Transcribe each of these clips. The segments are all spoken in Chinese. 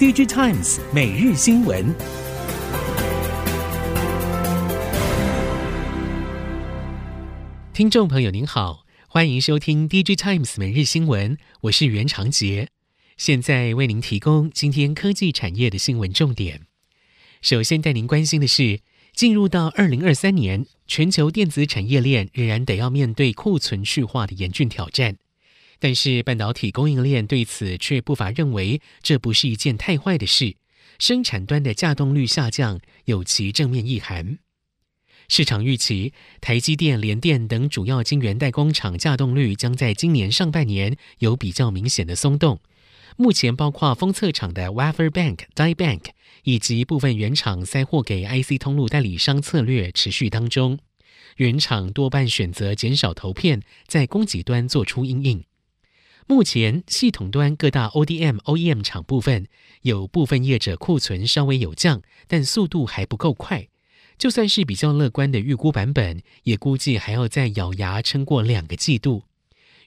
Digitimes 每日新闻。听众朋友您好，欢迎收听 Digitimes 每日新闻，我是袁长杰，现在为您提供今天科技产业的新闻重点。首先带您关心的是，进入到2023年，全球电子产业链仍然得要面对库存去化的严峻挑战。但是半导体供应链对此却不乏认为这不是一件太坏的事，生产端的稼动率下降有其正面意涵。市场预期台积电、联电等主要晶圆代工厂稼动率将在今年上半年有比较明显的松动，目前包括封测厂的 Waffer Bank、Dye Bank 以及部分原厂塞货给 IC 通路代理商策略持续当中，原厂多半选择减少投片，在供给端做出因应。目前系统端各大 ODM、OEM 厂部分有部分业者库存稍微有降，但速度还不够快，就算是比较乐观的预估版本，也估计还要再咬牙撑过2个季度。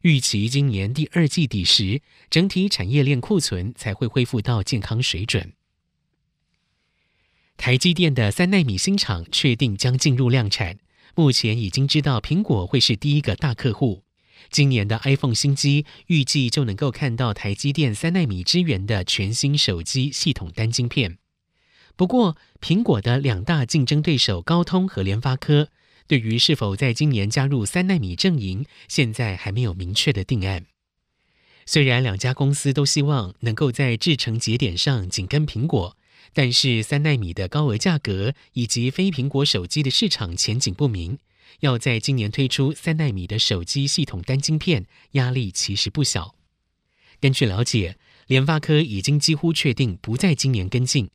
预期今年第二季底时，整体产业链库存才会恢复到健康水准。台积电的3奈米新厂确定将进入量产，目前已经知道苹果会是第一个大客户。今年的 iPhone 新机预计就能够看到台积电3奈米支援的全新手机系统单晶片。不过，苹果的2大竞争对手高通和联发科，对于是否在今年加入3奈米阵营，现在还没有明确的定案。虽然2家公司都希望能够在制程节点上紧跟苹果，但是3奈米的高额价格以及非苹果手机的市场前景不明，要在今年推出3奈米的手机系统单晶片，压力其实不小。根据了解，联发科已经几乎确定不在今年跟进，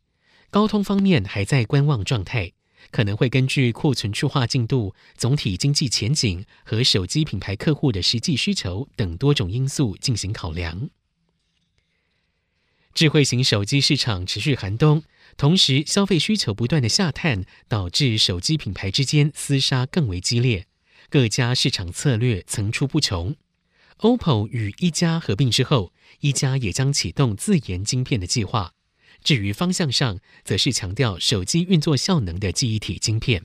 高通方面还在观望状态，可能会根据库存去化进度、总体经济前景和手机品牌客户的实际需求等多种因素进行考量。智慧型手机市场持续寒冬，同时消费需求不断的下探，导致手机品牌之间厮杀更为激烈，各家市场策略层出不穷。 OPPO 与一加合并之后，一加也将启动自研晶片的计划，至于方向上则是强调手机运作效能的记忆体晶片。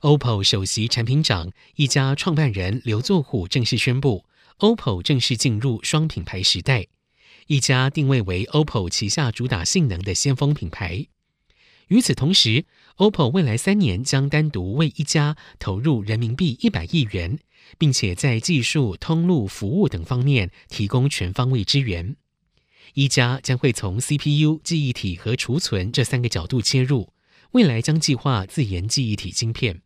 OPPO 首席产品长、一加创办人刘作虎正式宣布， OPPO 正式进入双品牌时代，一加定位为 OPPO 旗下主打性能的先锋品牌。与此同时， OPPO 未来3年将单独为一加投入人民币100亿元，并且在技术、通路、服务等方面提供全方位支援。一加将会从 CPU、 记忆体和储存这3个角度切入，未来将计划自研记忆体晶片。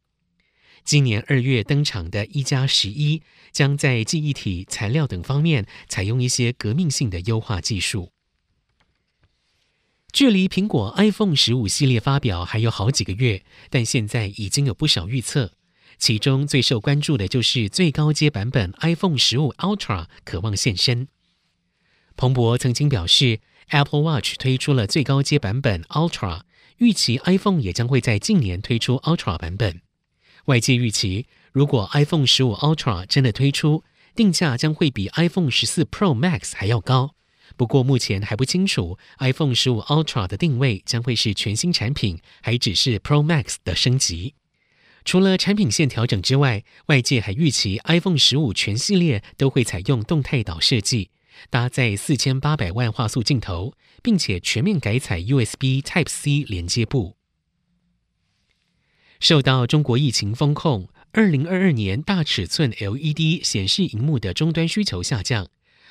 今年2月登场的一加11将在记忆体、材料等方面采用一些革命性的优化技术。距离苹果 iPhone 15系列发表还有好几个月，但现在已经有不少预测，其中最受关注的就是最高阶版本 iPhone 15 Ultra 可望现身。彭博曾经表示， Apple Watch 推出了最高阶版本 Ultra， 预期 iPhone 也将会在近年推出 Ultra 版本。外界预期，如果 iPhone 15 Ultra 真的推出，定价将会比 iPhone 14 Pro Max 还要高。不过目前还不清楚 iPhone 15 Ultra 的定位将会是全新产品，还只是 Pro Max 的升级。除了产品线调整之外，外界还预期 iPhone 15全系列都会采用动态岛设计，搭载4800万画素镜头，并且全面改采 USB Type-C 连接部。受到中国疫情封控，2022年大尺寸 LED 显示萤幕的终端需求下降，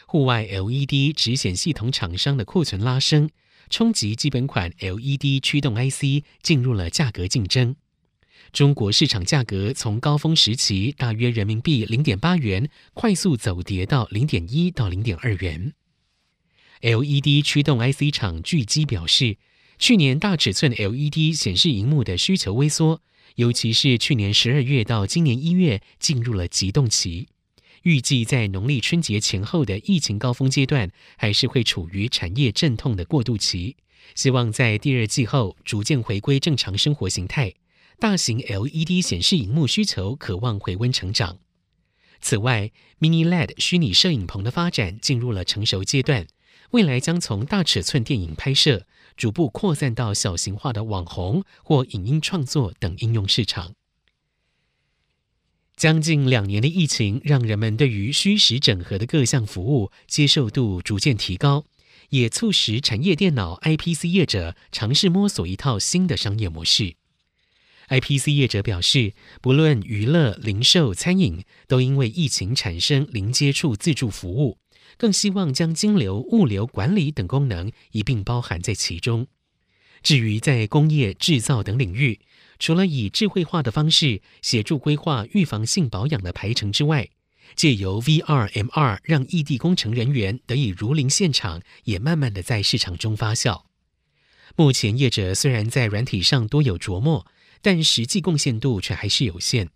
户外 LED 指显系统厂商的库存拉升，冲击基本款 LED 驱动 IC 进入了价格竞争。中国市场价格从高峰时期大约人民币 0.8 元快速走跌到 0.1 到 0.2 元。LED 驱动 IC 厂巨基表示，去年大尺寸 LED 显示萤幕的需求微缩，尤其是去年12月到今年1月进入了急冻期，预计在农历春节前后的疫情高峰阶段还是会处于产业阵痛的过渡期，希望在第二季后逐渐回归正常生活形态，大型 LED 显示萤幕需求可望回温成长。此外，Mini LED 虚拟摄影棚的发展进入了成熟阶段，未来将从大尺寸电影拍摄逐步扩散到小型化的网红或影音创作等应用市场。将近2年的疫情让人们对于虚实整合的各项服务接受度逐渐提高，也促使产业电脑 IPC 业者尝试摸索一套新的商业模式。IPC 业者表示，不论娱乐、零售、餐饮，都因为疫情产生零接触自助服务，更希望将金流、物流管理等功能一并包含在其中。至于在工业、制造等领域，除了以智慧化的方式协助规划预防性保养的排程之外，借由 VR、MR 让异地工程人员得以如临现场，也慢慢的在市场中发酵。目前业者虽然在软体上多有琢磨，但实际贡献度却还是有限。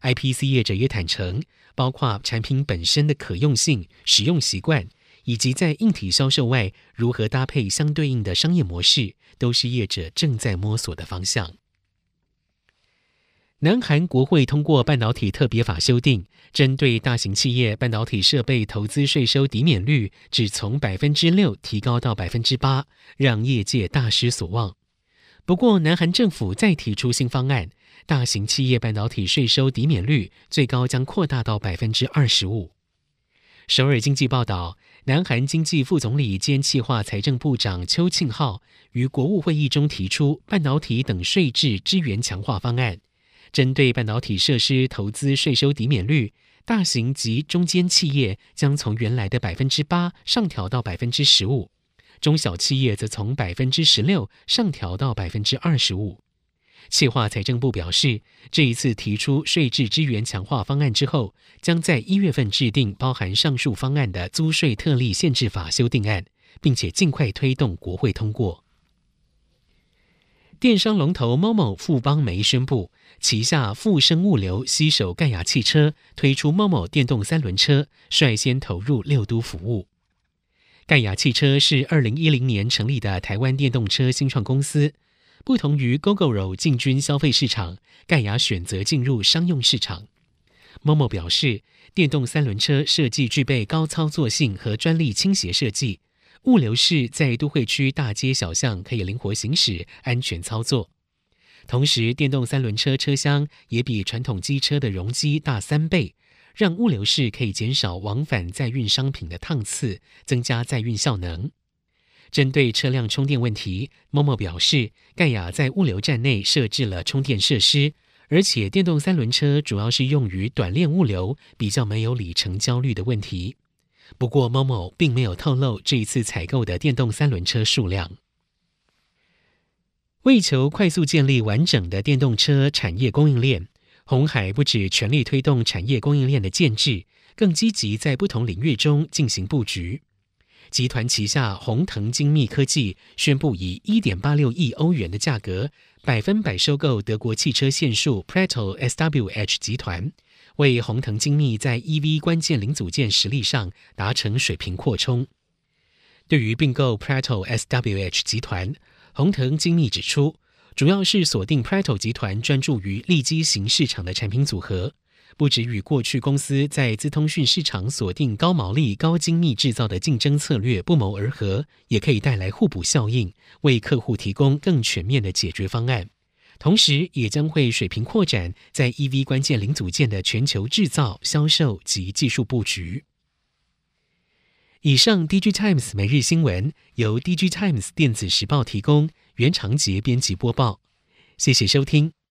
IPC 业者也坦诚，包括产品本身的可用性、使用习惯，以及在硬体销售外如何搭配相对应的商业模式，都是业者正在摸索的方向。南韩国会通过半导体特别法修订，针对大型企业半导体设备投资税收抵免率只从 6% 提高到 8%， 让业界大失所望。不过南韩政府再提出新方案，大型企业半导体税收抵免率最高将扩大到 25%。 首尔经济报道，南韩经济副总理兼企划财政部长邱庆浩于国务会议中提出半导体等税制支援强化方案，针对半导体设施投资税收抵免率，大型及中间企业将从原来的 8% 上调到 15%，中小企业则从 16% 上调到 25%。 企划财政部表示，这一次提出税制支援强化方案之后，将在1月份制定包含上述方案的租税特例限制法修订案，并且尽快推动国会通过。电商龙头 momo 富邦媒宣布，旗下富生物流携手盖亚汽车推出 momo 电动三轮车，率先投入6都服务。盖亚汽车是2010年成立的台湾电动车新创公司，不同于 GoGoro 进军消费市场，盖亚选择进入商用市场。 momo 表示，电动三轮车设计具备高操作性和专利倾斜设计，物流是在都会区大街小巷可以灵活行驶，安全操作。同时电动三轮车车厢也比传统机车的容积大3倍，让物流室可以减少往返载运商品的趟次，增加载运效能。针对车辆充电问题， momo 表示，盖亚在物流站内设置了充电设施，而且电动三轮车主要是用于短链物流，比较没有里程焦虑的问题。不过 momo 并没有透露这一次采购的电动三轮车数量。为求快速建立完整的电动车产业供应链，鸿海不止全力推动产业供应链的建制，更积极在不同领域中进行布局。集团旗下鸿腾精密科技宣布以 1.86 亿欧元的价格，100%收购德国汽车线束 PRETTL SWH 集团，为鸿腾精密在 EV 关键零组件实力上达成水平扩充。对于并购 PRETTL SWH 集团，鸿腾精密指出，主要是锁定 PRETTL 集团专注于利基型市场的产品组合，不止与过去公司在资通讯市场锁定高毛利、高精密制造的竞争策略不谋而合，也可以带来互补效应，为客户提供更全面的解决方案。同时也将会水平扩展在 EV 关键零组件的全球制造、销售及技术布局。以上 Digitimes 每日新闻由 Digitimes 电子时报提供，袁长杰编辑播报，谢谢收听。